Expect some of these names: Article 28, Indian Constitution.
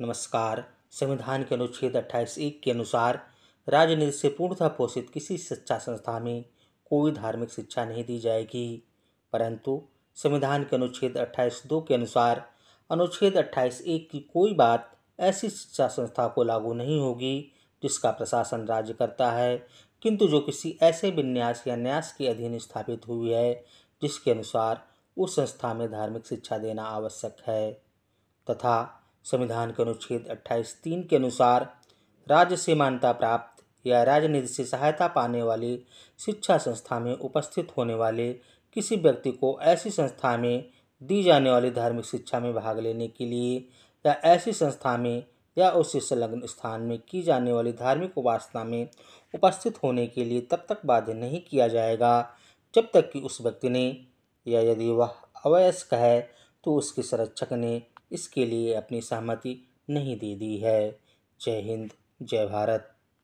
नमस्कार। संविधान के अनुच्छेद 28(1) के अनुसार राजनीति से पूर्णतः पोषित किसी शिक्षा संस्था में कोई धार्मिक शिक्षा नहीं दी जाएगी, परंतु संविधान के अनुच्छेद 28(2) के अनुसार अनुच्छेद 28(1) की कोई बात ऐसी शिक्षा संस्था को लागू नहीं होगी जिसका प्रशासन राज्य करता है किंतु जो किसी ऐसे विन्यास या न्यास के अधीन स्थापित हुई है जिसके अनुसार उस संस्था में धार्मिक शिक्षा देना आवश्यक है। तथा संविधान के अनुच्छेद 28(3) के अनुसार राज्य से मान्यता प्राप्त या राजनीति से सहायता पाने वाली शिक्षा संस्था में उपस्थित होने वाले किसी व्यक्ति को ऐसी संस्था में दी जाने वाली धार्मिक शिक्षा में भाग लेने के लिए या ऐसी संस्था में या उससे संलग्न स्थान में की जाने वाली धार्मिक उपासना में उपस्थित होने के लिए तब तक बाध्य नहीं किया जाएगा जब तक कि उस व्यक्ति ने या यदि वह अवयस्क है तो उसके संरक्षक ने इसके लिए अपनी सहमति नहीं दे दी है। जय हिंद, जय भारत।